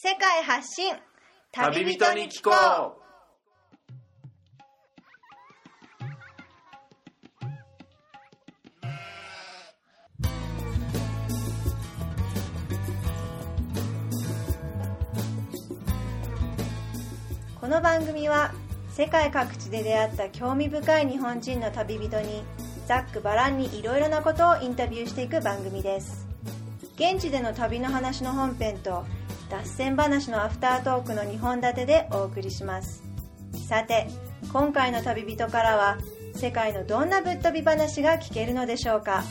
世界発信旅人に聞こう。この番組は世界各地で出会った興味深い日本人の旅人にざっくばらんにいろいろなことをインタビューしていく番組です。現地での旅の話の本編と脱線話のアフタートークの2本立てでお送りします。さて、今回の旅人からは世界のどんなぶっ飛び話が聞けるのでしょうか。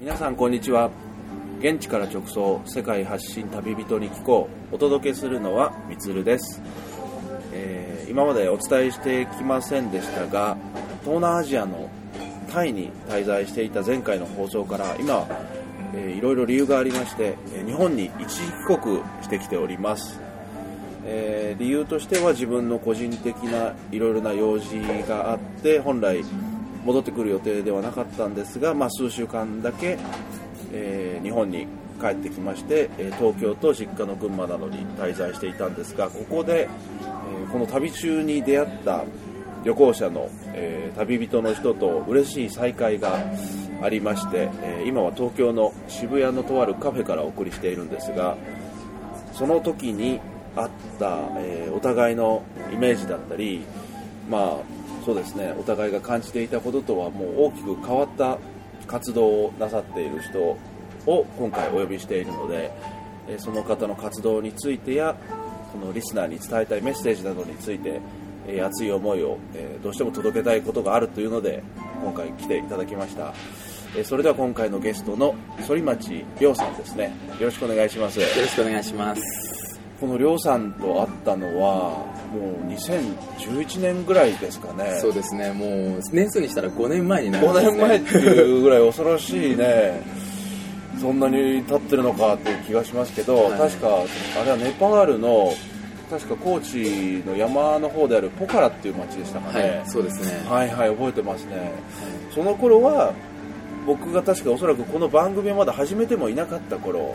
皆さんこんにちは。現地から直送、世界発信旅人に聞こう。お届けするのはみつるです。今までお伝えしてきませんでしたが、東南アジアのタイに滞在していた前回の放送から今、いろいろ理由がありまして、日本に一時帰国してきております。理由としては自分の個人的ないろいろな用事があって、本来戻ってくる予定ではなかったんですが、数週間だけ日本に帰ってきまして、東京と実家の群馬などに滞在していたんですが、ここで、この旅中に出会った旅行者の、旅人の人と嬉しい再会がありまして、今は東京の渋谷のとあるカフェからお送りしているんですが、その時にあった、お互いのイメージだったり、そうですね、お互いが感じていたこととはもう大きく変わった活動をなさっている人を今回お呼びしているので、その方の活動についてやそのリスナーに伝えたいメッセージなどについて、熱い思いをどうしても届けたいことがあるというので今回来ていただきました。それでは今回のゲストの反町亮さんですね。よろしくお願いします。よろしくお願いします。この亮さんと会ったのはもう2011年ぐらいですかね。そうですね、もう年数にしたら5年前になるんですね。5年前っていうぐらい恐ろしいねそんなに経ってるのかっていう気がしますけど、確かあれはネパールの高知の山の方であるポカラっていう町でしたかね。そうですね、覚えてますね。その頃は僕が確かおそらくこの番組をまだ始めてもいなかった頃、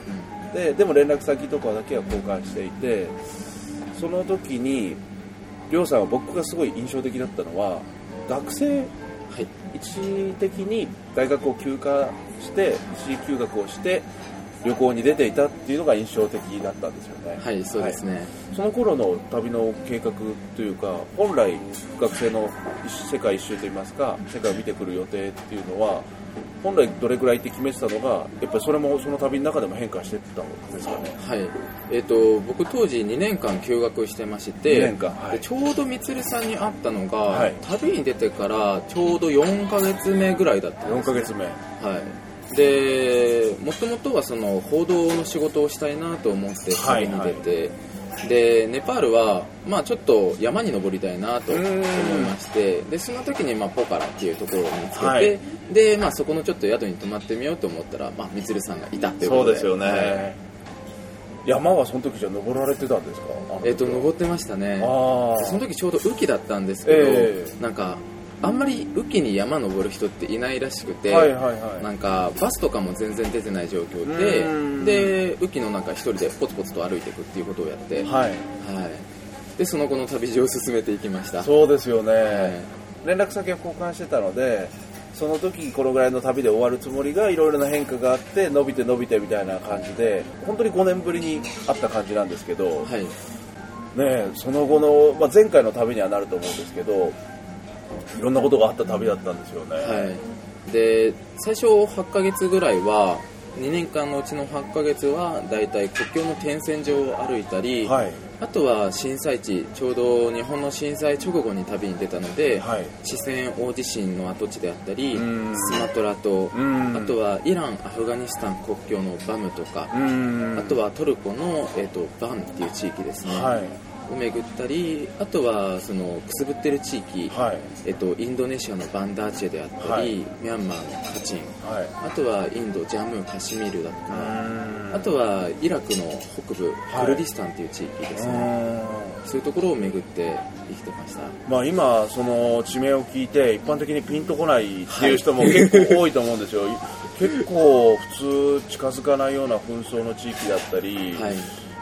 でも連絡先とかだけは交換していて、その時に亮さんは僕がすごい印象的だったのは学生、一時的に大学を休暇して一時休学をして旅行に出ていたっていうのが印象的だったんですよね。そうですね、その頃の旅の計画というか、本来学生の世界一周といいますか、世界を見てくる予定っていうのは本来どれくらいって決めてたのが、やっぱりそれもその旅の中でも変化してったんですかね。僕当時2年間休学してまして、でちょうどみつるさんに会ったのが、旅に出てからちょうど4ヶ月目ぐらいだったんです。4ヶ月目。でもともとはその報道の仕事をしたいなと思って旅に出て、でネパールは、ちょっと山に登りたいなと思いまして、でその時に、ポカラっていうところを見つけて、でそこのちょっと宿に泊まってみようと思ったら、みつるさんがいたということで。そうですよね、山はその時じゃ登られてたんですか？登ってましたね。その時ちょうど雨季だったんですけど、なんかあんまり雨季に山登る人っていないらしくて、なんかバスとかも全然出てない状況で、雨季の中一人でポツポツと歩いていくっていうことをやって、でその後の旅路を進めていきました。そうですよね、連絡先を交換してたので、その時このぐらいの旅で終わるつもりがいろいろな変化があって伸びてみたいな感じで、本当に5年ぶりに会った感じなんですけど、その後の、前回の旅にはなると思うんですけど、いろんなことがあった旅だったんですよね。で最初8ヶ月ぐらいは、2年間のうちの8ヶ月はだいたい国境の点線上を歩いたり、あとは震災地、ちょうど日本の震災直後に旅に出たので、チチェン大地震の跡地であったり、スマトラ島、あとはイラン・アフガニスタン国境のバムとか、あとはトルコの、バンっていう地域ですね、を巡ったり、あとはそのくすぶってる地域、はい、インドネシアのバンダーチェであったり、はい、ミャンマーのカチン、はい、あとはインドジャムカシミールだとか、あとはイラクの北部、はい、クルディスタンという地域ですね。そういうところを巡って生きてました。まあ、今その地名を聞いて一般的にピンとこないっていう人も結構多いと思うんですよ、はい、結構普通近づかないような紛争の地域だったり、はい、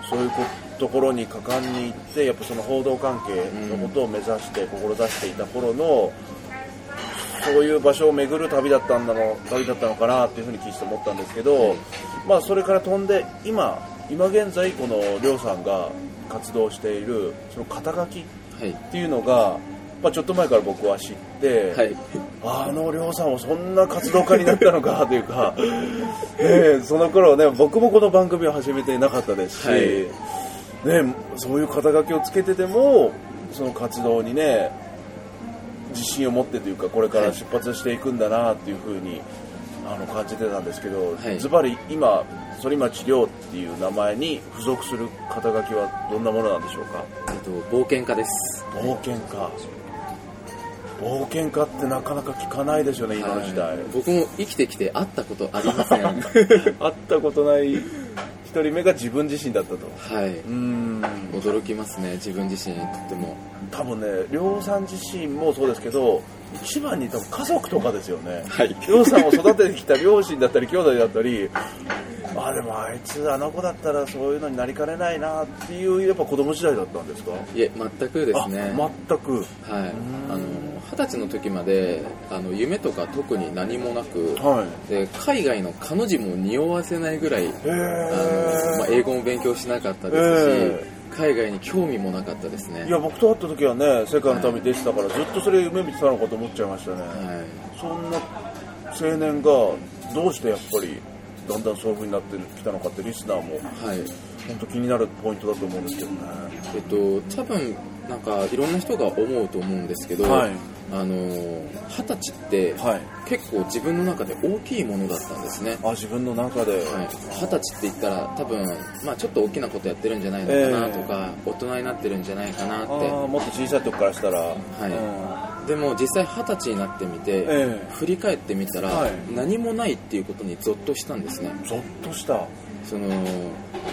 そういうところに果敢に行って、やっぱその報道関係のことを目指して志していた頃の、そういう場所を巡る旅だったのかなっていうふうに聞いて思ったんですけど、まあ、それから飛んで今現在この亮さんが活動しているその肩書きっていうのが、はい、まあ、ちょっと前から僕は知って、はい、あの亮さんもそんな活動家になったのかというか、その頃ね、僕もこの番組を始めてなかったですし、はい、ね、そういう肩書きをつけててもその活動にね自信を持ってというか、これから出発していくんだなっていう風に感じてたんですけど、ズバリ今それ今治療っていう名前に付属する肩書きはどんなものなんでしょうか。冒険家です。冒険家ってなかなか聞かないですよね、今の時代。僕も生きてきて会ったことありません会ったことない一人目が自分自身だったと、はい、驚きますね、自分自身。とっても多分ね、亮さん自身もそうですけど、一番に多分家族とかですよね、はい、亮さんを育ててきた両親だったり兄弟だったりあ、でもあいつあの子だったらそういうのになりかねないなっていう、やっぱ子供時代だったんですか。いえ、全くですね、全く、はい、20歳の時まで夢とか特に何もなく、はい、で海外の彼女も匂わせないぐらい、まあ、英語も勉強しなかったですし、海外に興味もなかったですね。いや、僕と会った時はね、世界の旅出てたから、はい、ずっとそれ夢見てたのかと思っちゃいましたね、はい、そんな青年がどうしてやっぱりだんだんそういう風になってきたのかって、リスナーも、はい、本当気になるポイントだと思うんですけどね。多分なんかいろんな人が思うと思うんですけど、はい、20歳って、はい、結構自分の中で大きいものだったんですね。あ、自分の中で、はい、20歳って言ったら多分、まあ、ちょっと大きなことやってるんじゃないのかなとか、大人になってるんじゃないかなって。あ、もっと小さい時からしたら、はい、でも実際20歳になってみて、振り返ってみたら、はい、何もないっていうことにゾッとしたんですね。ゾッとした。その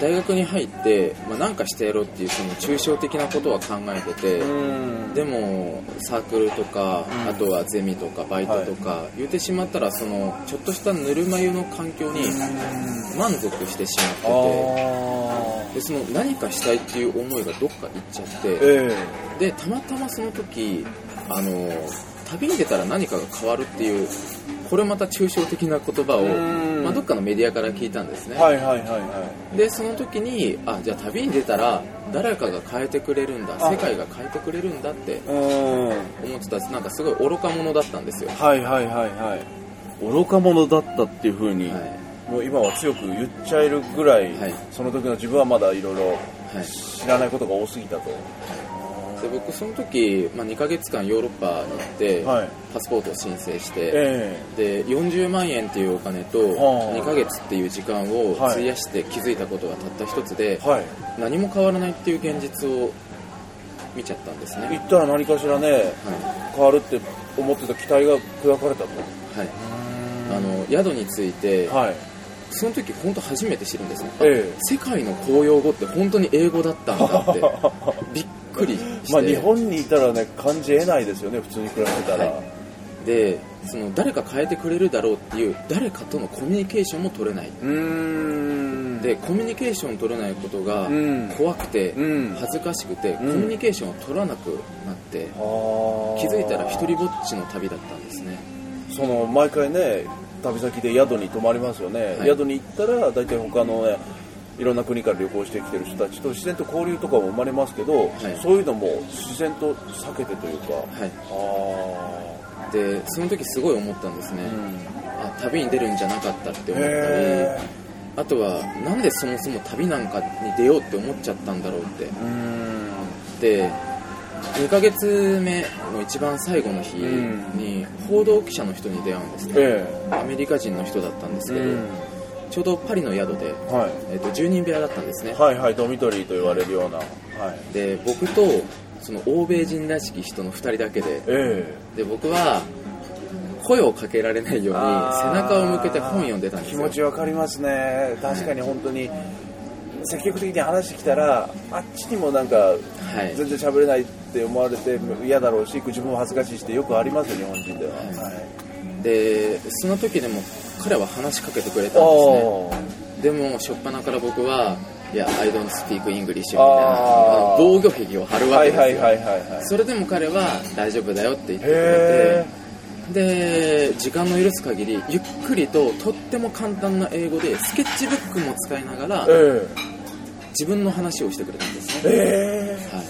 大学に入って、まあ、なんかしてやろうっていうその抽象的なことは考えてて、でもサークルとか、あとはゼミとかバイトとか、はい、言ってしまったらそのちょっとしたぬるま湯の環境に満足してしまってて、でその何かしたいっていう思いがどっか行っちゃって、でたまたまその時旅に出たら何かが変わるっていう、これまた抽象的な言葉を、まあ、どっかのメディアから聞いたんですね、はいはいはいはい、でその時にじゃあ旅に出たら誰かが変えてくれるんだ、世界が変えてくれるんだって思ってた。なんかすごい愚か者だったんですよ。はいはいはいはい。愚か者だったっていう風に、はい、もう今は強く言っちゃえるぐらい、はい、その時の自分はまだいろいろ知らないことが多すぎたと、はい。で僕その時、まあ、2ヶ月間ヨーロッパに行って、はい、パスポートを申請して、で40万円っていうお金と2ヶ月っていう時間を費やして気づいたことがたった一つで、はい、何も変わらないっていう現実を見ちゃったんですね。行ったら何かしらね、はい、変わるって思ってた期待が砕かれたと、はい、宿について、はい、その時本当初めて知るんですよ、世界の公用語って本当に英語だったんだってびっくりして、まあ、日本にいたらね感じえないですよね、普通に暮らしてたら、はい、でその誰か変えてくれるだろうっていう誰かとのコミュニケーションも取れない、でコミュニケーション取れないことが怖くて、恥ずかしくて、コミュニケーションを取らなくなって、気づいたら一人ぼっちの旅だったんですね。その毎回ね旅先で宿に泊まりますよね、はい、宿に行ったら大体他のねいろんな国から旅行してきてる人たちと自然と交流とかも生まれますけど、はい、そういうのも自然と避けてというか、はい、でその時すごい思ったんですね、旅に出るんじゃなかったって思ったり、あとはなんでそもそも旅なんかに出ようって思っちゃったんだろうって。で2ヶ月目の一番最後の日に報道記者の人に出会うんですね、アメリカ人の人だったんですけど、ちょうどパリの宿で、はい10人部屋だったんですね。はいはい、ドミトリーと言われるような、はい、で僕とその欧米人らしき人の2人だけで、で僕は声をかけられないように背中を向けて本読んでたんですよ。気持ちわかりますね。確かに本当に積極的に話してきたらあっちにもなんか全然喋れないって思われて嫌だろうし、自分も恥ずかしいしてよくありますよ、日本人では、はい、でその時でも彼は話しかけてくれたんですね。でも初っ端から僕はいや I don't speak English みたいな防御壁を張るわけですよ、はいはいはいはい、それでも彼は大丈夫だよって言ってくれて、で時間の許す限りゆっくりととっても簡単な英語でスケッチブックも使いながら、自分の話をしてくれたんですね、は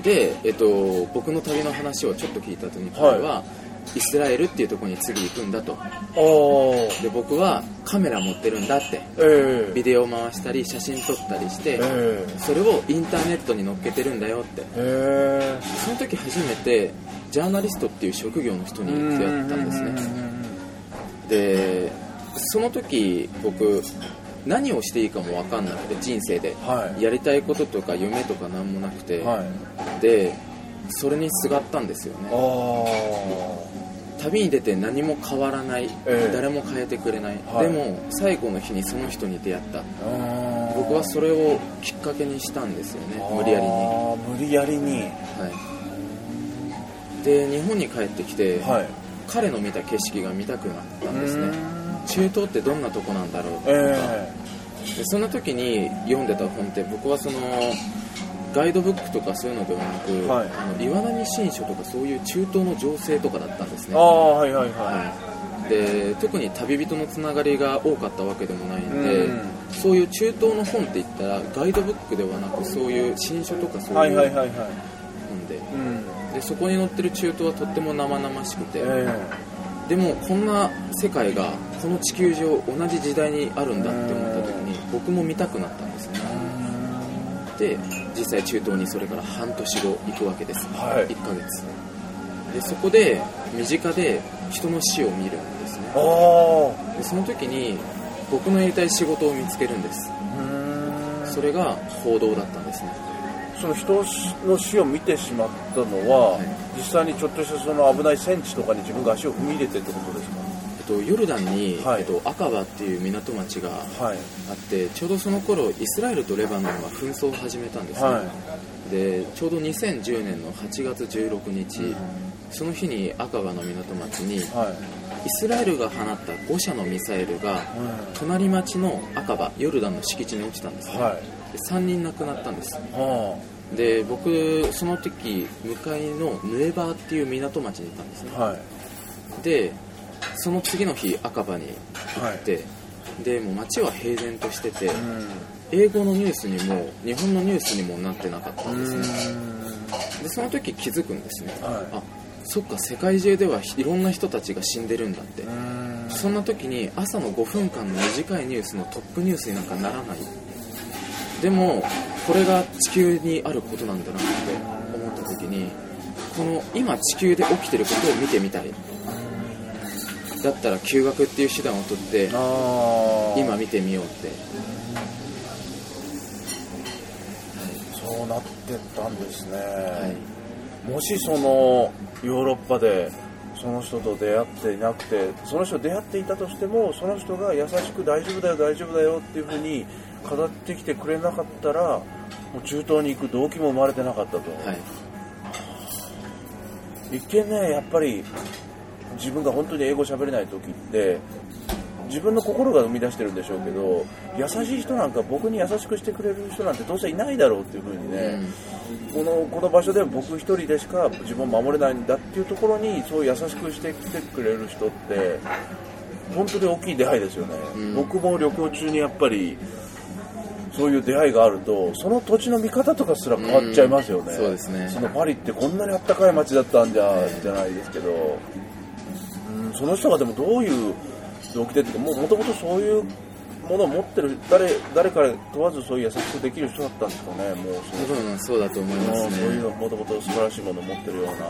い、で、僕の旅の話をちょっと聞いた後に彼は、イスラエルっていうところに次行くんだと。で僕はカメラ持ってるんだって、ビデオ回したり写真撮ったりして、それをインターネットに載っけてるんだよって、その時初めてジャーナリストっていう職業の人に出会ったんですね。でその時僕何をしていいかも分かんなくて、人生で、はい、やりたいこととか夢とか何もなくて、はい、でそれにすがったんですよね。旅に出て何も変わらない、誰も変えてくれない、はい、でも最後の日にその人に出会った。僕はそれをきっかけにしたんですよね、無理やりにはい、で日本に帰ってきて、はい、彼の見た景色が見たくなったんですね。中東ってどんなとこなんだろうとか、でその時に読んでた本って、僕はそのガイドブックとかそういうのではなく、はい、岩波新書とかそういう中東の情勢とかだったんですね。はいはいはい、で特に旅人のつながりが多かったわけでもないんで、そういう中東の本っていったらガイドブックではなくそういう新書とかそういう本で、でそこに載ってる中東はとっても生々しくて、でもこんな世界がこの地球上同じ時代にあるんだって思った時に僕も見たくなったんですね。で実際中東にそれから半年後行くわけです、はい、1ヶ月でそこで身近で人の死を見るんですね。でその時に僕のやりたい仕事を見つけるんです。それが報道だったんですね。その人の死を見てしまったのは、はい、実際にちょっとしたその危ない戦地とかに自分が足を踏み入れてってことですか。ヨルダンに、はいアカバっていう港町があって、はい、ちょうどその頃イスラエルとレバノンが紛争を始めたんですね、はい、でちょうど2010年の8月16日、その日にアカバの港町に、はい、イスラエルが放った5射のミサイルが、隣町のアカバヨルダンの敷地に落ちたんですね、で3人亡くなったんです、で僕その時向かいのヌエバーっていう港町にいたんですね、でその次の日赤羽に行って、でもう街は平然としてて、英語のニュースにも日本のニュースにもなってなかったんですね。でその時気づくんですね、あそっか世界中ではいろんな人たちが死んでるんだって。そんな時に朝の5分間の短いニュースのトップニュースになんかならない、でもこれが地球にあることなんだなって思った時に、この今地球で起きてることを見てみたい、だったら休学っていう手段を取って今見てみようって、そうなってたんですね、もしそのヨーロッパでその人と出会っていなくて、その人と出会っていたとしてもその人が優しく大丈夫だよ大丈夫だよっていう風に語ってきてくれなかったら、もう中東に行く動機も生まれてなかったと、いけねえ。やっぱり自分が本当に英語喋れない時って自分の心が生み出してるんでしょうけど、優しい人なんか僕に優しくしてくれる人なんてどうせいないだろうっていう風にね、この場所で僕一人でしか自分を守れないんだっていうところに、そう優しくしてきてくれる人って本当に大きい出会いですよね、僕も旅行中にやっぱりそういう出会いがあると、その土地の見方とかすら変わっちゃいますよね、そうですね。そのパリってこんなにあったかい街だったんじゃないですけど、その人がでもどういう動機でっていうか、もともとそういうものを持ってる、誰から問わずそういう優しくできる人だったんですかね。もう多分そうだと思いますね。そういうもともと素晴らしいものを持ってるような、でや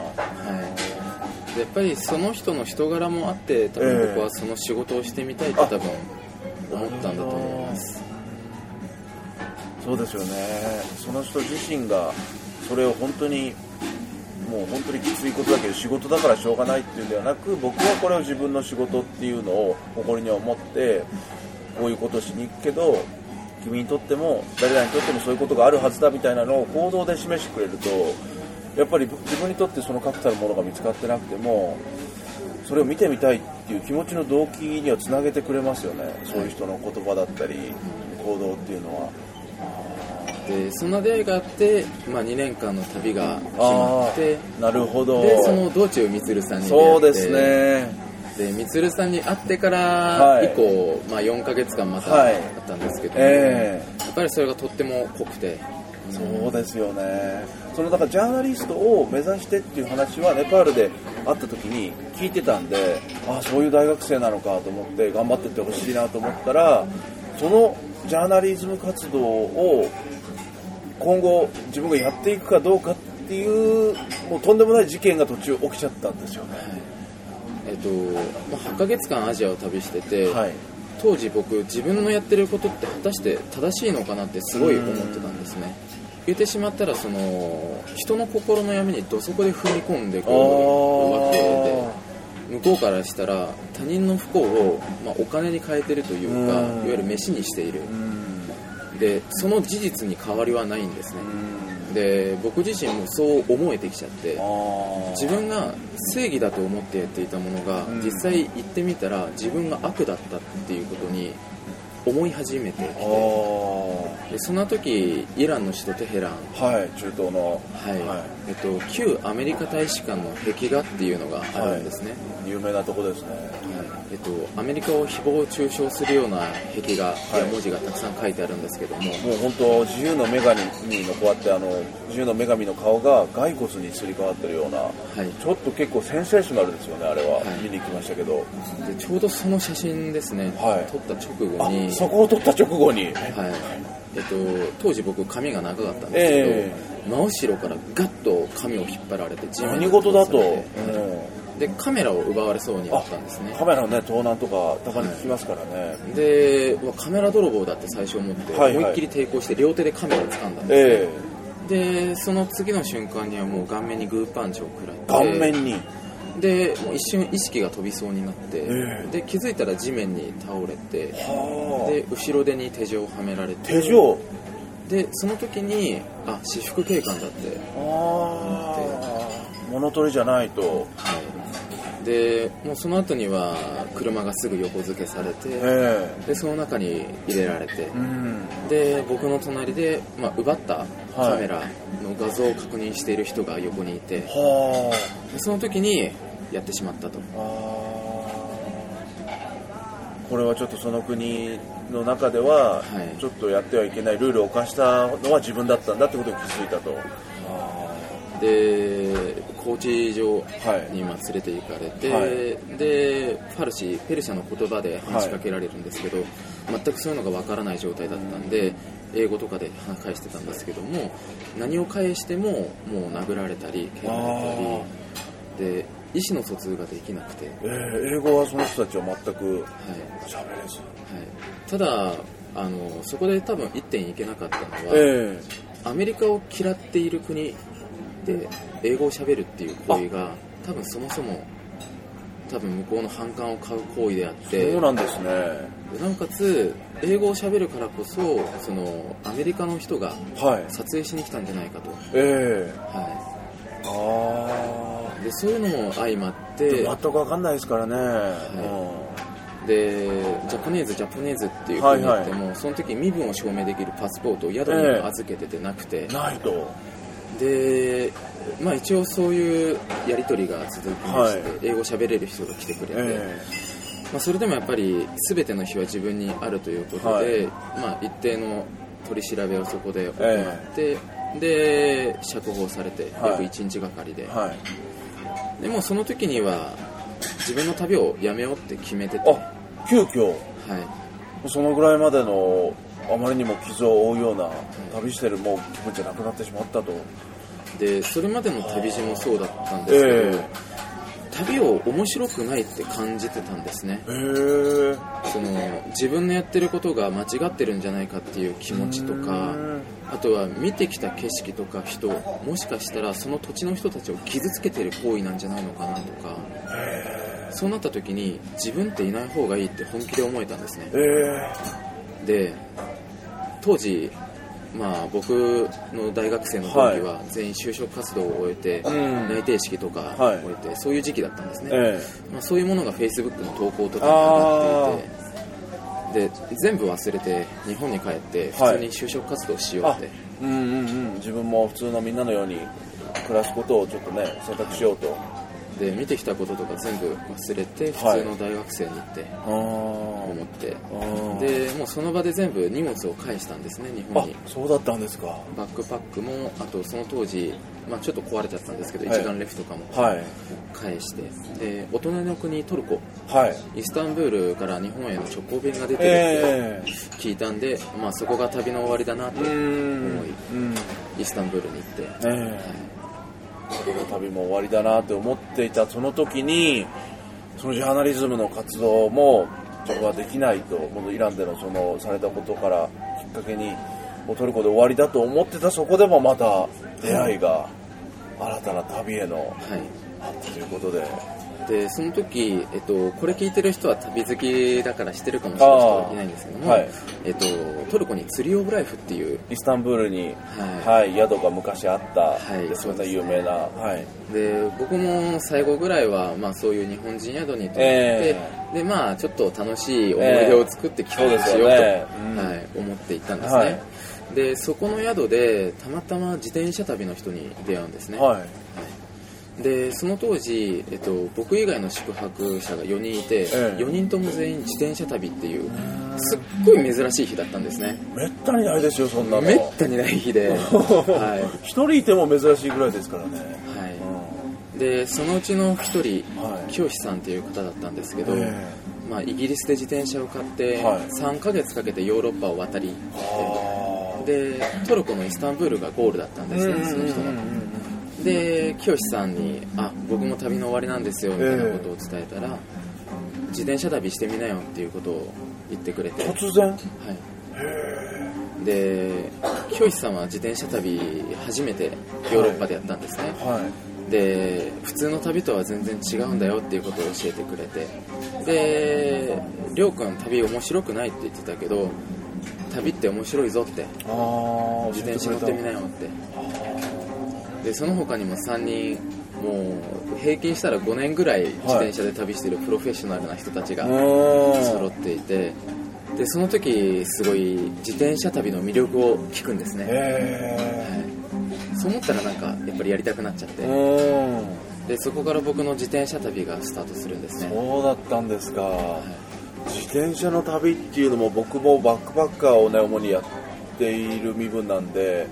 っぱりその人の人柄もあって、多分僕はその仕事をしてみたいって多分思ったんだと思います。そうですよね。その人自身がそれを本当にもう本当にきついことだけど仕事だからしょうがないっていうんではなく、僕はこれを自分の仕事っていうのを誇りに思ってこういうことしに行くけど、君にとっても誰々にとってもそういうことがあるはずだみたいなのを行動で示してくれると、やっぱり自分にとってその確たるものが見つかってなくてもそれを見てみたいっていう気持ちの動機にはつなげてくれますよね、そういう人の言葉だったり行動っていうのは。でそんな出会いがあって、2年間の旅が決まって、なるほど。でその道中満さんに出会って、そうですね、で満さんに会ってから以降、4ヶ月間またあったんですけど、やっぱりそれがとっても濃くて、そうですよね。そのだからジャーナリストを目指してっていう話はネパールで会った時に聞いてたんで、ああそういう大学生なのかと思って頑張ってってほしいなと思ったら、そのジャーナリズム活動を今後自分がやっていくかどうかっていう、もうとんでもない事件が途中起きちゃったんですよね。8ヶ月間アジアを旅してて、当時僕自分のやってることって果たして正しいのかなってすごい思ってたんですね。言ってしまったらその人の心の闇にどそこで踏み込んでこう終わってて、向こうからしたら他人の不幸を、お金に変えてるというか、いわゆる飯にしている。でその事実に変わりはないんですね。で僕自身もそう思えてきちゃって、自分が正義だと思ってやっていたものが、実際行ってみたら自分が悪だったっていうことに思い始めてきて、でその時イランの首都テヘラン、中東の、旧アメリカ大使館の壁画っていうのがあるんですね、有名なとこですね、アメリカを誹謗中傷するような壁画や文字がたくさん書いてあるんですけども、もう本当自由の女神のこうやって自由の女神の顔が骸骨にすり替わってるような、ちょっと結構センセーショナルですよね、あれは、見に行きましたけど、でちょうどその写真ですね、撮った直後に、そこを撮った直後に、当時僕髪が長かったんですけど、真後ろからガッと髪を引っ張られて、何事だと、でカメラを奪われそうになったんですね。カメラの盗難とかたまに聞きますからね、でカメラ泥棒だって最初思って、思いっきり抵抗して両手でカメラを掴んだんです、でその次の瞬間にはもう顔面にグーパンチを食らって、顔面にでもう一瞬意識が飛びそうになって、で気づいたら地面に倒れて、で後ろ手に手錠をはめられて、手錠でその時に私服警官だって思って、物取りじゃないと、でもうその後には車がすぐ横付けされて、でその中に入れられて、で僕の隣で、奪ったカメラの画像を確認している人が横にいて、でその時にやってしまったと。これはちょっとその国の中ではちょっとやってはいけないルールを犯したのは自分だったんだってことに気づいたと。で高知城に連れて行かれて、でペルシャの言葉で話しかけられるんですけど、全くそういうのが分からない状態だったんで、英語とかで返してたんですけども、何を返してももう殴られたり蹴られたりで、意思の疎通ができなくて、英語はその人たちは全く喋れず、ただそこで多分一点いけなかったのは、アメリカを嫌っている国で英語を喋るっていう行為が多分そもそも向こうの反感を買う行為であって、そうなんですね。なおかつ英語を喋るからこそ、そのアメリカの人が撮影しに来たんじゃないかと、でそういうのも相まって、全く分かんないですからね、でジャポネーズっていう風になっても、その時身分を証明できるパスポートを宿に預けててなくて、ないと。で一応そういうやり取りが続きまして、英語喋れる人が来てくれて、それでもやっぱり全ての日は自分にあるということで、一定の取り調べをそこで行って、で釈放されて約1日がかりで、でもその時には自分の旅をやめようって決めてて、急遽、そのぐらいまでのあまりにも傷を負うような旅してるもう気分じゃなくなってしまったと。でそれまでの旅路もそうだったんですけど、旅を面白くないって感じてたんですね。その自分のやってることが間違ってるんじゃないかっていう気持ちとか、あとは見てきた景色とか人、もしかしたらその土地の人たちを傷つけてる行為なんじゃないのかなとか、そうなった時に自分っていない方がいいって本気で思えたんですね。で、当時まあ、僕の大学生の時は全員就職活動を終えて、内定式とか終えて、そういう時期だったんですね、まあ、そういうものが Facebook の投稿とかに上がっていて、で全部忘れて日本に帰って普通に就職活動しようって、自分も普通のみんなのように暮らすことをちょっとね選択しようと、で見てきたこととか全部忘れて普通の大学生に行って思って、でもうその場で全部荷物を返したんですね、日本に。あ、そうだったんですか。バックパックも、あとその当時、まあ、ちょっと壊れちゃったんですけど、一眼レフとかも返して、でお隣の国トルコ、イスタンブールから日本への直行便が出てるって聞いたんで、まあ、そこが旅の終わりだなと思い、イスタンブールに行って、旅も終わりだなって思っていたその時に、そのジャーナリズムの活動も僕はできないと、イランでのそのされたことからきっかけにトルコで終わりだと思ってた、そこでもまた出会いが新たな旅へのあったということで、でその時、これ聞いてる人は旅好きだから知ってるかもしれない人はいないんですけども、トルコに釣りオブライフっていうイスタンブールに、宿が昔あった、そんな有名な、で僕も最後ぐらいは、まあ、そういう日本人宿に泊まって、でまあ、ちょっと楽しい思い出を作って帰国しようと、思っていったんですね、でそこの宿でたまたま自転車旅の人に出会うんですね、でその当時、僕以外の宿泊者が4人いて、4人とも全員自転車旅っていうすっごい珍しい日だったんですね。めったにないですよ、そんなの。めったにない日で、1人いても珍しいぐらいですからね、でそのうちの1人、清志さんっていう方だったんですけど、まあ、イギリスで自転車を買って3ヶ月かけてヨーロッパを渡り、でトルコのイスタンブールがゴールだったんですね、その人の。で清志さんに僕も旅の終わりなんですよみたいなことを伝えたら、自転車旅してみなよっていうことを言ってくれて、突然、で清志さんは自転車旅初めてヨーロッパでやったんですね、で普通の旅とは全然違うんだよっていうことを教えてくれて、でりょうくん旅面白くないって言ってたけど、旅って面白いぞって、自転車乗ってみなよって。でその他にも3人、もう平均したら5年ぐらい自転車で旅しているプロフェッショナルな人たちが揃っていて、でその時すごい自転車旅の魅力を聞くんですね、そう思ったらなんかやっぱりやりたくなっちゃって、でそこから僕の自転車旅がスタートするんですね。そうだったんですか、自転車の旅っていうのも、僕もバックパッカーをね主にやっている身分なんで、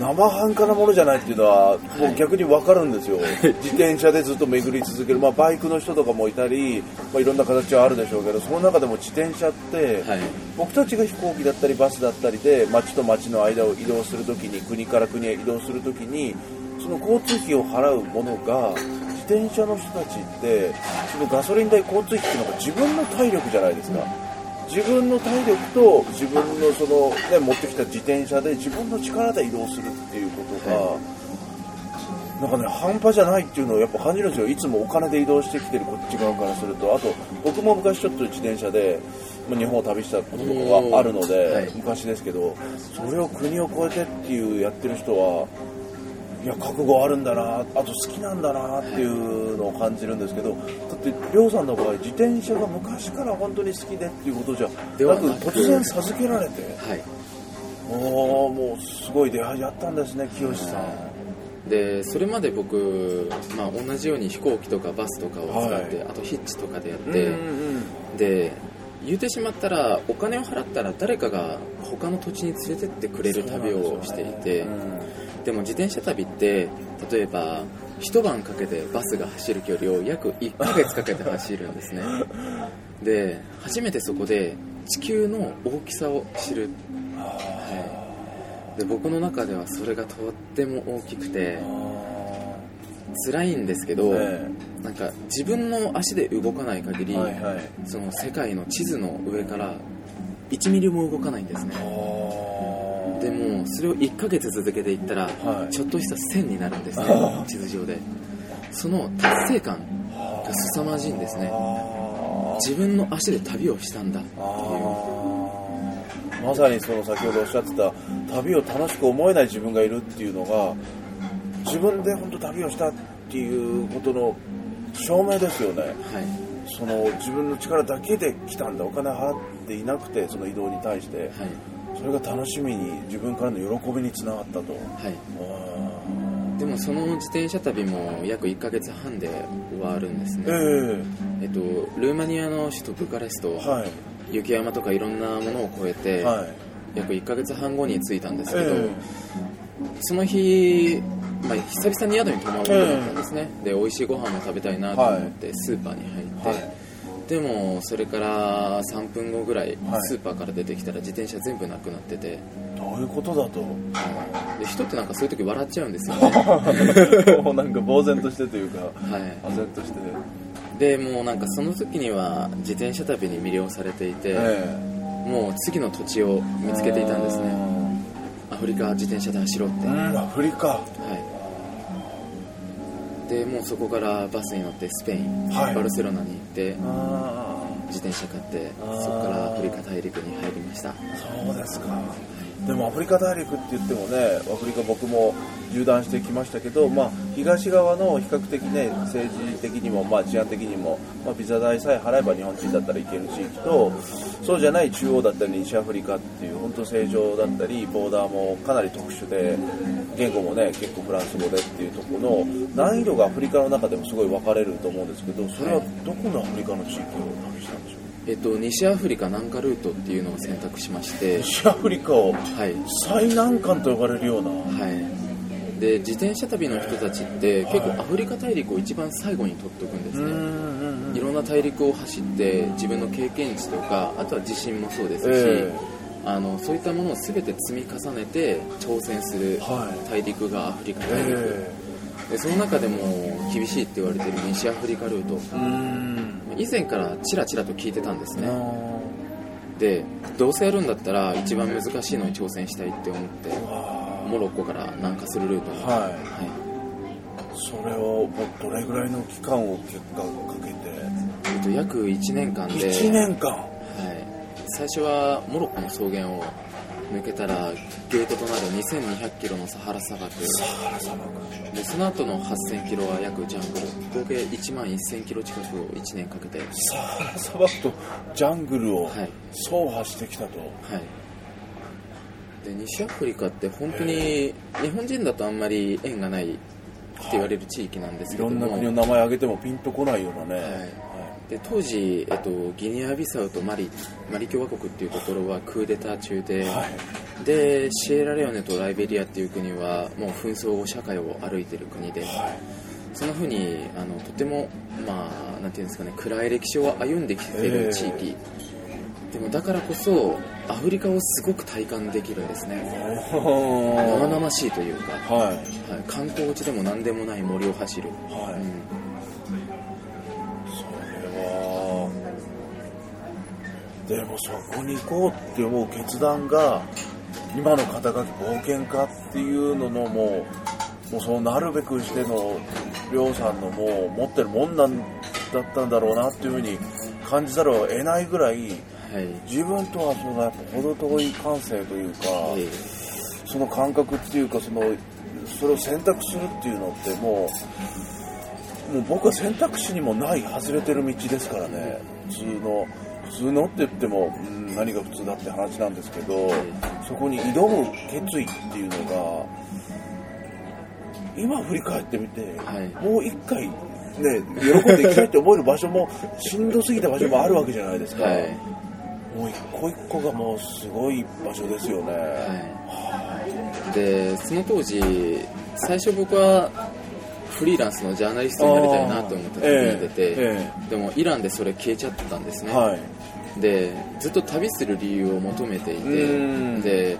生半可なものじゃないっていうのはもう逆に分かるんですよ、自転車でずっと巡り続ける、まあ、バイクの人とかもいたり、まあ、いろんな形はあるでしょうけど、その中でも自転車って、僕たちが飛行機だったりバスだったりで町と町の間を移動するときに、国から国へ移動するときに、その交通費を払うものが、自転車の人たちってそのガソリン代、交通費っていうのが自分の体力じゃないですか、自分の体力と自分のその、持ってきた自転車で自分の力で移動するっていうことが、なんかね、半端じゃないっていうのをやっぱ感じるんですよ。いつもお金で移動してきてるこっち側からすると。あと僕も昔ちょっと自転車で日本を旅したこととかはあるので、昔ですけど、それを国を越えてっていうやってる人は、いや覚悟あるんだな、あと好きなんだなっていうのを感じるんですけど、だってりょうさんの場合、自転車が昔から本当に好きでっていうことじゃなく、突然授けられて、もうすごい出会いやったんですね、清志さん。でそれまで僕、まあ、同じように飛行機とかバスとかを使って、あとヒッチとかでやって、で言ってしまったら、お金を払ったら誰かが他の土地に連れてってくれる旅をしていて、でも自転車旅って例えば一晩かけてバスが走る距離を約1ヶ月かけて走るんですねで初めてそこで地球の大きさを知る、で僕の中ではそれがとっても大きくて、辛いんですけど、なんか自分の足で動かない限り、はいはい、その世界の地図の上から1ミリも動かないんですね。でもそれを1ヶ月続けていったら、はい、ちょっとした線になるんですね、地図上で。その達成感が凄まじいんですね。自分の足で旅をしたんだっていう。まさにその先ほどおっしゃってた旅を楽しく思えない自分がいるっていうのが、自分で本当旅をしたっていうことの証明ですよね、はい、その自分の力だけで来たんだ、お金払っていなくて、その移動に対して、はい、それが楽しみに、自分からの喜びにつながったと、はい、でもその自転車旅も約1ヶ月半で終わるんですね、ルーマニアの首都ブカレスト、はい、雪山とかいろんなものを越えて、はい、約1ヶ月半後に着いたんですけど、その日、まあ、久々に宿に泊まろうと思ったんですね、で美味しいご飯を食べたいなと思ってスーパーに入って、はい、でもそれから3分後ぐらい、はい、スーパーから出てきたら自転車全部なくなってて、どういうことだと。で人ってなんかそういう時笑っちゃうんですよねなんか呆然としてというか、はい、呆然として。でもうなんかその時には自転車旅に魅了されていて、もう次の土地を見つけていたんですね。アフリカ自転車で走ろうって。アフリカ、はい、でもうそこからバスに乗ってスペイン、はい、バルセロナに行って、あ自転車買って、そこからアフリカ大陸に入りました。そうですか、はい、でもアフリカ大陸って言ってもね、アフリカ僕も縦断してきましたけど、まあ、東側の比較的ね、政治的にも、まあ、治安的にも、まあ、ビザ代さえ払えば日本人だったら行ける地域と、そうじゃない中央だったり西アフリカっていう本当正常だったり、ボーダーもかなり特殊で、言語もね結構フランス語でっていうところの難易度がアフリカの中でもすごい分かれると思うんですけど、それはどこのアフリカの地域を旅したんでしょう。西アフリカ南下ルートっていうのを選択しまして、西アフリカを最南端と呼ばれるような、はいで自転車旅の人たちって結構アフリカ大陸を一番最後に取っておくんですね、はい、いろんな大陸を走って自分の経験値とか、あとは自信もそうですし、そういったものを全て積み重ねて挑戦する大陸がアフリカ大陸、でその中でも厳しいって言われている西アフリカルート、以前からチラチラと聞いてたんですね。でどうせやるんだったら一番難しいのに挑戦したいって思って、モロッコから南下するルート、はいはい、それをどれぐらいの期間を結果かけて、約1年間で1年間、はい、最初はモロッコの草原を抜けたらゲートとなる2200キロのサハラ砂漠で、その後の8000キロは約ジャングル、合計1万1000キロ近くを1年かけてサハラ砂漠とジャングルを走破してきたと、はい、はい。で西アフリカって本当に日本人だとあんまり縁がないって言われる地域なんですけども、いろんな国の名前挙げてもピンとこないようなね、はいはい、で当時、ギニアビサウとマリ共和国っていうところはクーデター中で、はい、でシエラレオネとライベリアっていう国はもう紛争後社会を歩いてる国で、はい、そんな風にとても、まあ、なんていうんですかね、暗い歴史を歩んできている地域、でもだからこそアフリカをすごく体感できるんですね。生々しいというか、はいはい、観光地でも何でもない森を走る、はい、それはでもそこに行こうって思う決断が今の肩書き冒険家っていうののもうそうなるべくしての亮さんのもう持ってるもんなんだったんだろうなっていうふうに感じざるを得ないぐらい、はい、自分とはそのやっぱ程遠い感性というか、その感覚っていうか、それを選択するっていうのってもう僕は選択肢にもない外れてる道ですからね。普通のって言っても、何が普通だって話なんですけど、そこに挑む決意っていうのが今振り返ってみて、はい、もう一回ね、喜んでいきたいって思える場所もしんどすぎた場所もあるわけじゃないですか、はい、もう一個一個がもうすごい場所ですよね、はいはい、でその当時最初僕はフリーランスのジャーナリストになりたいなと思って出て、でもイランでそれ消えちゃったんですね、はい、でずっと旅する理由を求めていて、で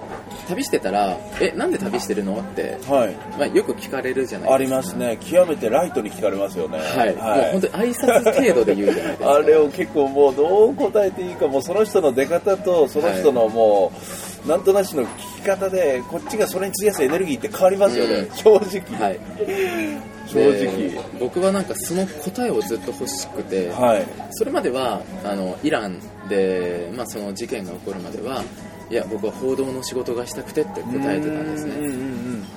旅してたらなんで旅してるのって、はいまあ、よく聞かれるじゃないですか。ありますね。極めてライトに聞かれますよね。はい、はい、もう本当に挨拶程度で言うじゃないですか。あれを結構もうどう答えていいか、もうその人の出方とその人のもう、はい、なんとなしの聞き方でこっちがそれに費やすエネルギーって変わりますよね、正直、はい、僕はなんかその答えをずっと欲しくて、はい、それまではイランで、まあ、その事件が起こるまではいや僕は報道の仕事がしたくてって答えてたんですね。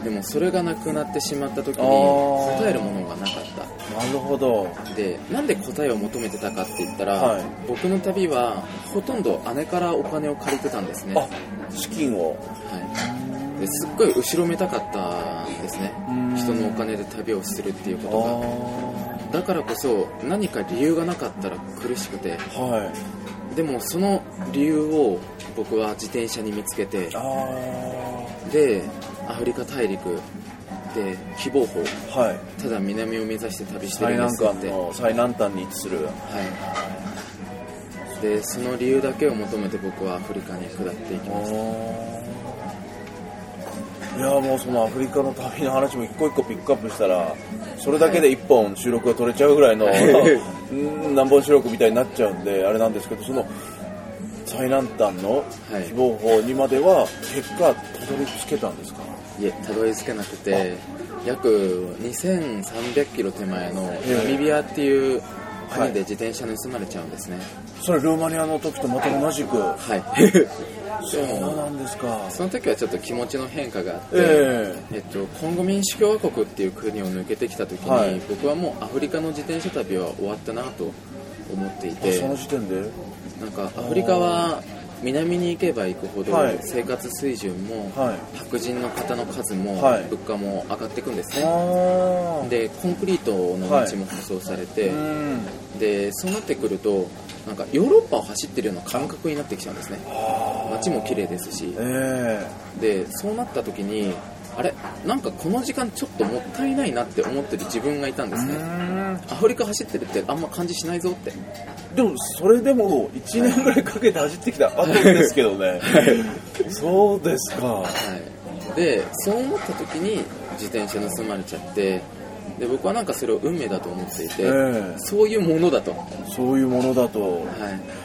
でもそれがなくなってしまった時に答えるものがなかった。なるほど。でなんで答えを求めてたかって言ったら、はい、僕の旅はほとんど姉からお金を借りてたんですね。あ、資金を、はい、ですっごい後ろめたかったんですね、人のお金で旅をするっていうことが。だからこそ何か理由がなかったら苦しくて、はい、でもその理由を僕は自転車に見つけて、でアフリカ大陸で希望峰、はい、ただ南を目指して旅してるんですって。最南端に位置する、はい、でその理由だけを求めて僕はアフリカに下っていきました。いやもうそのアフリカの旅の話も一個一個ピックアップしたらそれだけで1本収録が取れちゃうぐらいの、はい、何本収録みたいになっちゃうんであれなんですけど、その最南端の希望峰にまでは結果たどり着けたんですか。いえ、たどり着けなくて約2300キロ手前のナミビアっていう国で自転車盗まれちゃうんですね、はい、それルーマニアの時とまた同じく、はいそうなんですか。その時はちょっと気持ちの変化があって、コンゴ民主共和国っていう国を抜けてきた時に、はい、僕はもうアフリカの自転車旅は終わったなと思っていて、その時点でなんかアフリカは南に行けば行くほど生活水準も、はい、白人の方の数も、はい、物価も上がっていくんですね。あでコンクリートの道も舗装されて、はい、でそうなってくるとなんかヨーロッパを走ってるような感覚になってきちゃうんですね。街も綺麗ですし、でそうなった時にあれなんかこの時間ちょっともったいないなって思ってる自分がいたんですね。アフリカ走ってるってあんま感じしないぞって。でもそれでも1年ぐらいかけて走ってきた後ですけどね、はい、そうですか、はい、でそう思った時に自転車盗まれちゃって、で僕はなんかそれを運命だと思っていて、そういうものだとはい、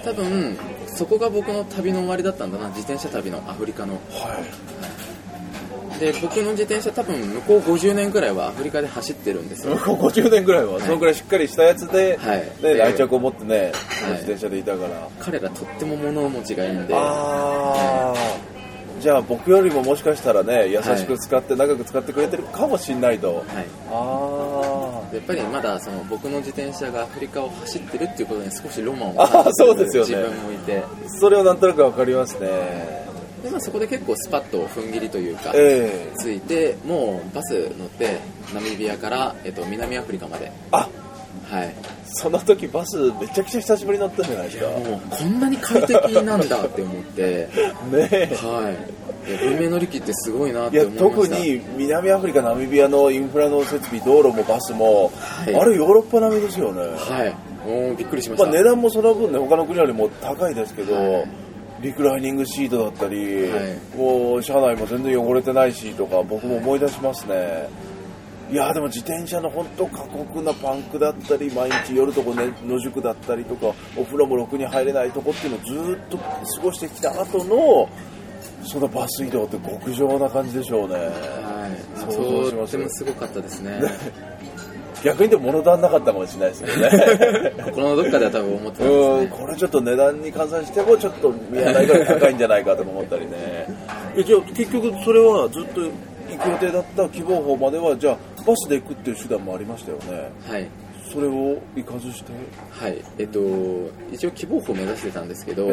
多分そこが僕の旅の終わりだったんだな、自転車旅のアフリカの、はい、で僕の自転車多分向こう50年ぐらいはアフリカで走ってるんですよ。向こう50年ぐらいは、はい、そのくらいしっかりしたやつで、はいね、愛着を持ってね、はい、自転車でいたから、はい、彼らとっても物持ちがいいんで、じゃあ僕よりももしかしたらね優しく使って長く使ってくれてるかもしんないと、はい、やっぱりまだその僕の自転車がアフリカを走ってるっていうことに少しロマンを感じてる自分もいて、それをなんとなく分かりますね。で、まあ、そこで結構スパッと踏ん切りというか、ついてもうバス乗ってナミビアから、南アフリカまで、はい、その時バスめちゃくちゃ久しぶりに乗ったじゃないですか。もうこんなに快適なんだって思ってねえ、はい、運命乗り切ってすごいなって思いました。いや特に南アフリカナミビアのインフラの設備道路もバスも、はい、あれヨーロッパ並みですよね。はい、びっくりしました。まあ、値段もその分ね他の国よりも高いですけど、はい、リクライニングシートだったり、はい、もう車内も全然汚れてないしとか僕も思い出しますね、はいいやでも自転車の本当過酷なパンクだったり毎日夜とこ、ね、野宿だったりとかお風呂もろくに入れないとこっていうのをずっと過ごしてきた後のそのバス移動って極上な感じでしょうね、はい、想像します。とてもすごかったですね逆にでも物足んなかったかもしれないですけどね心のどっかでは多分思ってたんですねこれちょっと値段に換算してもちょっと見えないぐらい高いんじゃないかとか思ったりねじゃあ結局それはずっと行く予定だった希望峰まではじゃあバスで行くっていう手段もありましたよね。はい。それを行かずして。はい。一応希望峰を目指してたんですけど、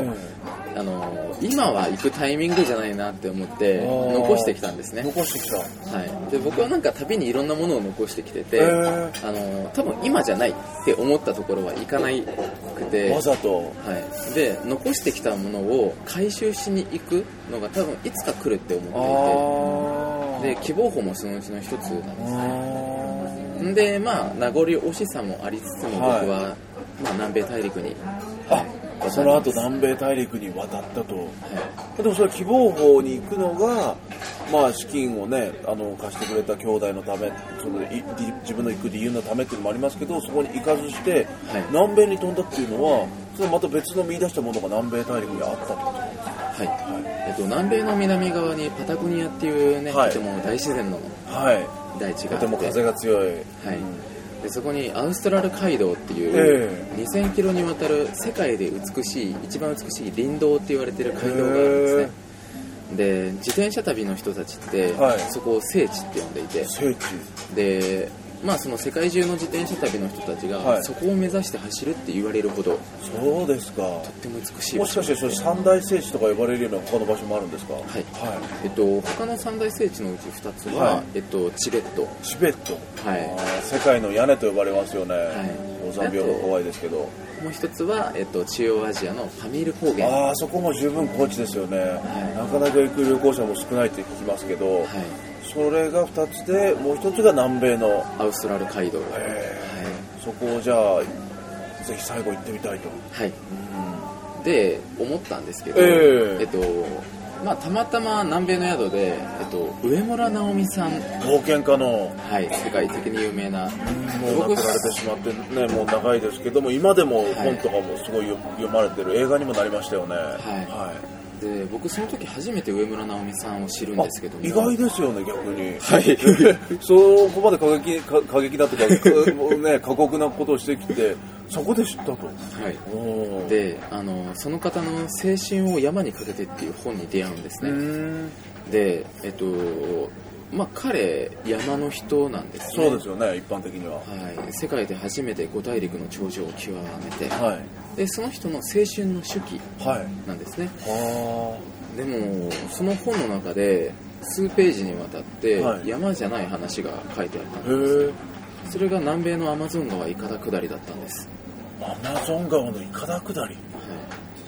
今は行くタイミングじゃないなって思って残してきたんですね。残してきた。はい。で僕はなんか旅にいろんなものを残してきてて、多分今じゃないって思ったところは行かないくて。わざと。はい。で残してきたものを回収しに行くのが多分いつか来るって思っていて。で希望峰もそのうちの一つなんですね。でまあ名残惜しさもありつつも僕は、はいまあ、南米大陸に、はい、ございます。その後南米大陸に渡ったと、はい、でもそれは希望峰に行くのが、まあ、資金をね貸してくれた兄弟のためその自分の行く理由のためっていうのもありますけど、そこに行かずして、はい、南米に飛んだっていうのはそれまた別の見出したものが南米大陸にあったと。はいはい、南米の南側にパタゴニアっていうね、はい、とても大自然の大地があって、はい、とても風が強い、はい、でそこにアウストラル海道っていう、2000キロにわたる世界で美しい一番美しい林道って言われてる海道があるんですね、で自転車旅の人たちって、はい、そこを聖地って呼んでいて、聖地で、まあ、その世界中の自転車旅の人たちが、はい、そこを目指して走るって言われるほど。そうですか。とっても美しい。もしかしてそれ三大聖地とか呼ばれるような他の場所もあるんですか。はい、はい、他の三大聖地のうち2つは、はい、チベット、はい、世界の屋根と呼ばれますよね、はい、高山病が怖いですけど。もう一つは、中央アジアのパミール高原。ああ、そこも十分高地ですよね、はい、なかなか行く旅行者も少ないって聞きますけど、はい、それが2つで、もう一つが南米のアウストラル街道、はい、そこをじゃあぜひ最後行ってみたいと、はい、うん、で思ったんですけど、まあ、たまたま南米の宿で、上村直美さん、冒険家の、はい、世界的に有名な、もう亡くなられてしまってね、もう長いですけども、今でも本とかもすごい読まれてる、映画にもなりましたよね、はいはい、で僕その時初めて上村直美さんを知るんですけども、意外ですよね逆に、はい、そこまで過激だとかね、過酷なことをしてきてそこで知ったと、はい、でその方の「青春を山にかけて」っていう本に出会うんですね。でまあ彼山の人なんですね。そうですよね、一般的には、はい、世界で初めて5大陸の頂上を極めて、はい、でその人の青春の手記なんですね、はい、でもその本の中で数ページにわたって山じゃない話が書いてあったんです、ね、はい、それが南米のアマゾン川イカダ下りだったんです。アマゾン川のイカダ下り、は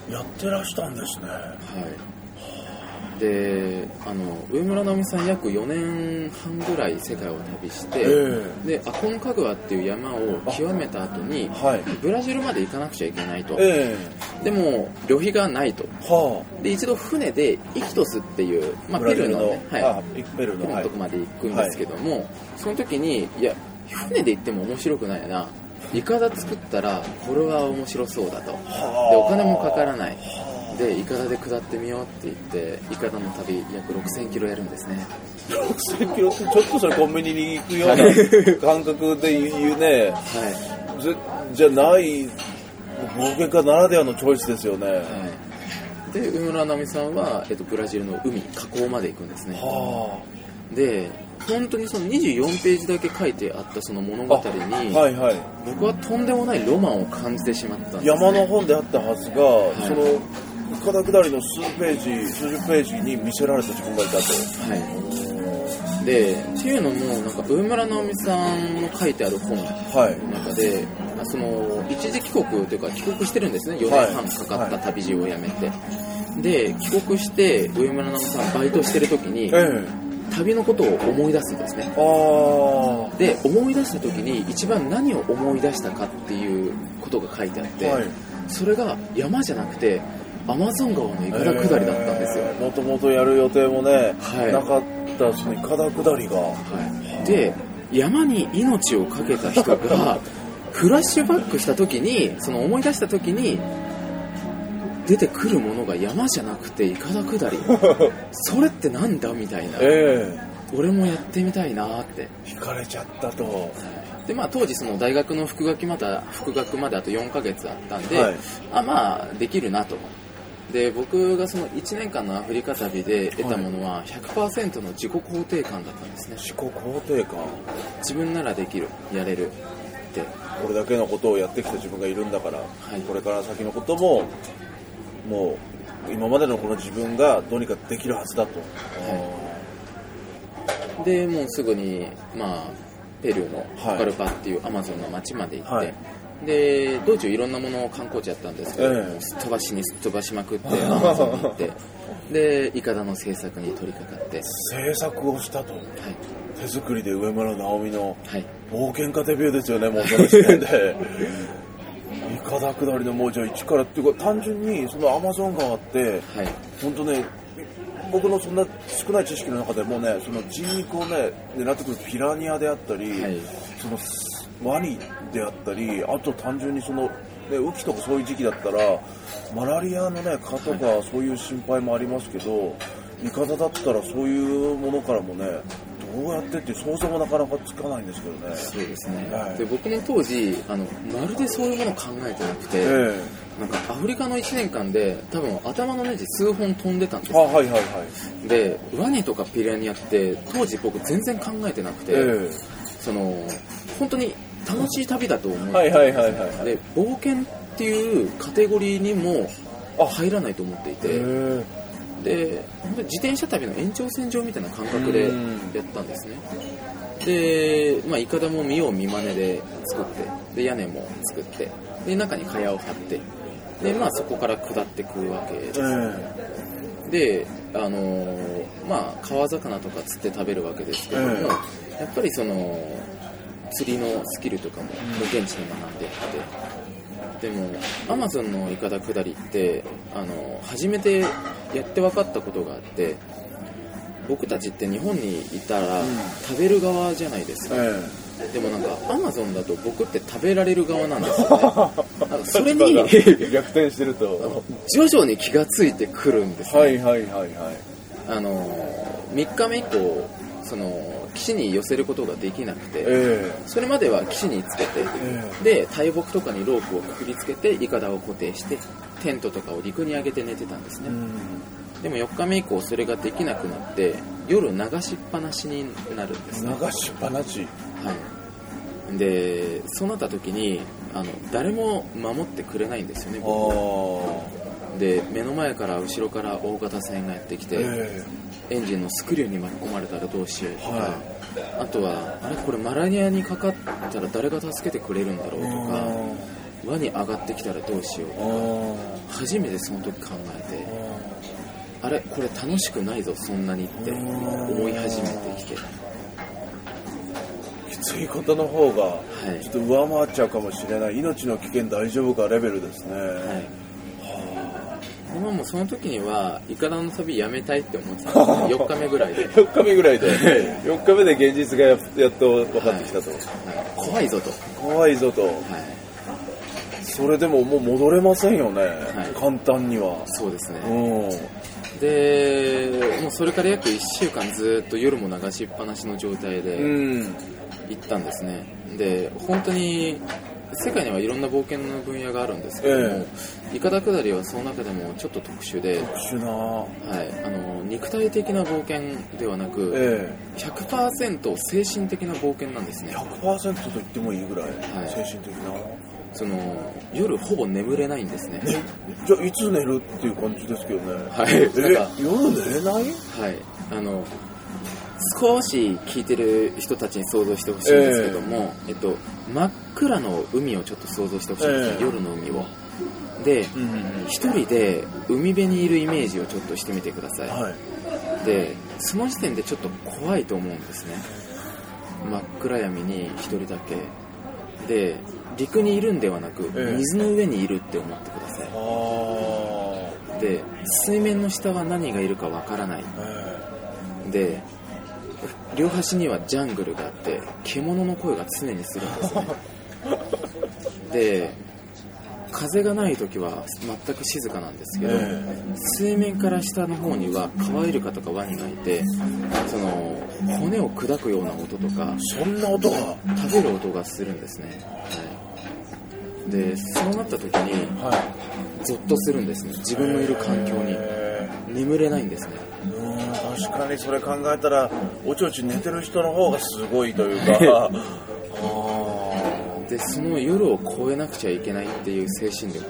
い、やってらしたんですね、はい、で上村直美さん約4年半ぐらい世界を旅して、でアコンカグアっていう山を極めた後に、はい、ブラジルまで行かなくちゃいけないと、でも旅費がないと、はあ、で一度船でイキトスっていう、まあ、ペルーのね、はい、ペルーのとこまで行くんですけども、はい、その時にいや船で行っても面白くないな、イカダ作ったらこれは面白そうだと、でお金もかからないでイカダで下ってみようって言ってイカダの旅約6000キロやるんですね。6000キロってちょっとそれコンビニに行くような感覚で言うね、はい、じゃない冒険家ならではのチョイスですよね、はい、で上村直美さんは、ブラジルの海河口まで行くんですね。はで本当にその24ページだけ書いてあったその物語に、はいはい、僕はとんでもないロマンを感じてしまったんです、ね、山の本であったはずが、はい、そのイカダ下りの数十ページに見せられた自分がいたと、はい、でっていうのもなんか上村直美さんの書いてある本の中で、はい、その一時帰国というか帰国してるんですね。4年半かかった旅路をやめて、はい、で帰国して上村直美さんバイトしてる時に、旅のことを思い出すんですね。あで思い出した時に一番何を思い出したかっていうことが書いてあって、はい、それが山じゃなくてアマゾン川のイカダ下りだったんですよ。もともとやる予定もね、はい、なかったそのイカダ下りが、はい、で山に命をかけた人がフラッシュバックした時にその思い出した時に出てくるものが山じゃなくてイカダ下りそれってなんだみたいな、俺もやってみたいなって惹かれちゃったと。で、まあ、当時その大学の復学まであと4ヶ月あったんで、はい、まあできるなと。で僕がその1年間のアフリカ旅で得たものは 100% の自己肯定感だったんですね。自己肯定感、自分ならできる、やれる、ってこれだけのことをやってきた自分がいるんだから、はい、これから先のことももう今までのこの自分がどうにかできるはずだと、はい、でもうすぐに、まあ、ペルーのアカルパっていうアマゾンの町まで行って、はい、で道中いろんなものを観光地やったんですけど、すっ飛ばしにすっ飛ばしまくってアマゾンに行ってでイカダの制作に取り掛かって制作をしたと、はい、手作りで上村直美の、はい、冒険家デビューですよね。もうその時点で高田下りのもうじゃあ一からっていうか、単純にそのアマゾン川って、はい、本当ね僕のそんな少ない知識の中でもね、その人肉をね狙ってくるピラニアであったり、はい、そのワニであったり、あと単純にその雨季とかそういう時期だったらマラリアのね蚊とかそういう心配もありますけど、味方だったらそういうものからもねどうやってって想像もなかなかつかないんですけどね。そうですね、はい、で僕も当時まるでそういうものを考えてなくて、なんかアフリカの1年間で多分頭のネジ数本飛んでたんですよ、ね、はいはいはい、でワニとかピラニアって当時僕全然考えてなくて、その本当に楽しい旅だと思ってたんですね。で冒険っていうカテゴリーにも入らないと思っていて、で自転車旅の延長線上みたいな感覚でやったんですね。で、まあ、イカダも見よう見まねで作って、で屋根も作って、で中に蚊帳を張って、で、まあ、そこから下ってくるわけです、でまあ、川魚とか釣って食べるわけですけども、やっぱりその釣りのスキルとかも現地に学んでいって、でもアマゾンのイカダ下りって初めてやって分かったことがあって、僕たちって日本にいたら食べる側じゃないですか、でもなんかアマゾンだと僕って食べられる側なんですよねなんかそれに逆転してると徐々に気がついてくるんですね。はいはいはいはい。3日目以降その岸に寄せることができなくて、それまでは岸につけて、で大木とかにロープをくくりつけてイカダを固定してテントとかを陸に上げて寝てたんですね。でも4日目以降それができなくなって、夜流しっぱなしになるんです、ね、流しっぱなし、はい、でそうなった時に誰も守ってくれないんですよね僕。で目の前から後ろから大型船がやってきて、エンジンのスクリューに巻き込まれたらどうしようとか、あとはあれこれマラニアにかかったら誰が助けてくれるんだろうとか、輪に上がってきたらどうしようとか、初めてその時考えて、あれこれ楽しくないぞそんなにって思い始めてきて、きついことの方がちょっと上回っちゃうかもしれない、命の危険大丈夫かレベルですね、今もその時にはイカダの旅やめたいって思ってたんです4日目ぐらいで4日目で現実がやっと分かってきたと、怖いぞと、それでももう戻れませんよね、簡単には。そうですね、でもうそれから約1週間ずっと夜も流しっぱなしの状態で行ったんですね。で本当に世界にはいろんな冒険の分野があるんですけども、イカダ下りはその中でもちょっと特殊で、肉体的な冒険ではなく、100% 精神的な冒険なんですね。 100% と言ってもいいぐらい、精神的なその夜ほぼ眠れないんですね。じゃあいつ寝るっていう感じですけどね、夜寝れない、少し聞いてる人たちに想像してほしいんですけども、真っ暗の海をちょっと想像してほしいんですよ、夜の海を。で、一人で海辺にいるイメージをちょっとしてみてください、でその時点でちょっと怖いと思うんですね。真っ暗闇に一人だけで、陸にいるんではなく水の上にいるって思ってください、で水面の下は何がいるかわからない、で両端にはジャングルがあって、獣の声が常にするんですねで風がない時は全く静かなんですけど、水面から下の方にはカワイルカとかワニがいて、その骨を砕くような音とか、そんな音が、食べる音がするんですね、でそうなった時に、ゾッとするんですね、自分のいる環境に、眠れないんですね。確かにそれ考えたらおちおち寝てる人の方がすごいというかでその夜を越えなくちゃいけないっていう精神力、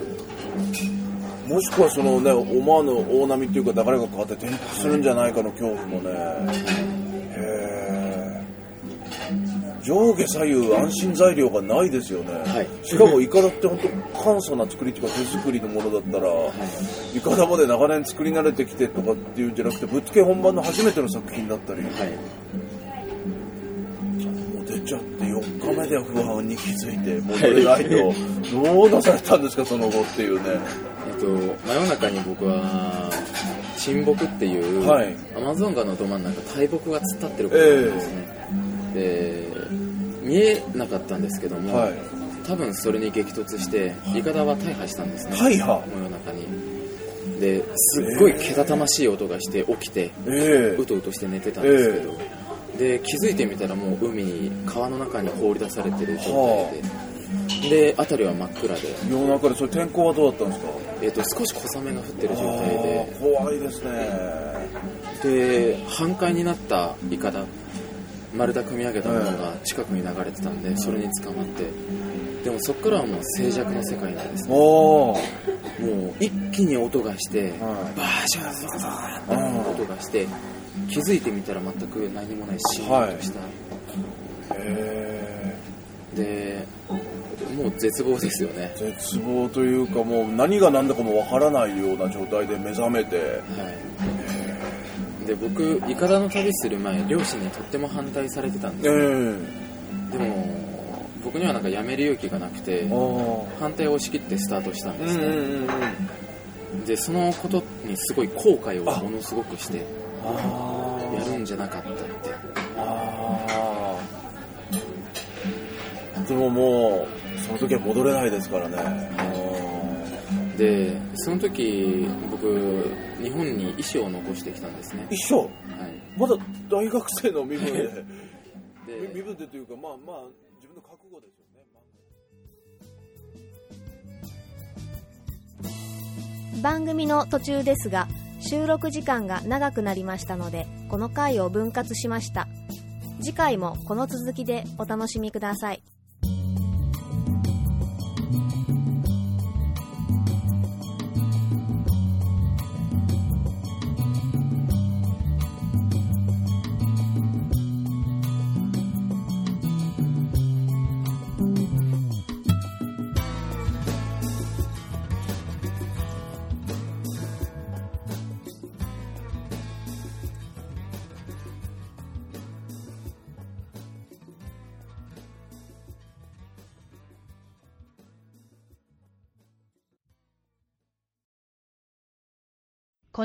もしくはそのね、思わぬ大波っていうか流れが変わって転覆するんじゃないかの恐怖もね、上下左右安心材料がないですよね、しかもイカダって本当簡素な作りとか手作りのものだったら、イカダまで長年作り慣れてきてとかっていうんじゃなくて、ぶっつけ本番の初めての作品だったり、もう出ちゃって4日目で不安に気づいて戻れないとどうなされたんですかその後っていうね真夜中に僕は沈木っていう、はい、アマゾン川のど真ん中大木が突っ立ってることなんですね、で見えなかったんですけども、はい、多分それに激突していかだは大破したんですね大破真夜中にですっごいけたたましい音がして起きて、うとうとして寝てたんですけど、で気づいてみたらもう海に川の中に放り出されてる状態で、で辺りは真っ暗で夜中でそれ天候はどうだったんですか？少し小雨が降ってる状態で怖いですね。で半壊になったイカダ丸太組み上げたものが近くに流れてたんで、それに捕まってでもそこからはもう静寂の世界なんですね。もう一気に音がして、バーシャーバーって音がして気づいてみたら全く何もないシーンとした、でもう絶望ですよね。絶望というかもう何が何だかもわからないような状態で目覚めて、で僕イカダの旅する前両親にとっても反対されてたんですよ、でも僕にはなんかやめる勇気がなくて反対を押し切ってスタートしたんですね、でそのことにすごい後悔をものすごくしてやるんじゃなかったってでももうその時は戻れないですからね、でその時僕日本に遺書を残してきたんですね。遺書、はい、まだ大学生の身分 で身分でというかまあまあ自分の覚悟ですよね。番組の途中ですが収録時間が長くなりましたのでこの回を分割しました。次回もこの続きでお楽しみください。こ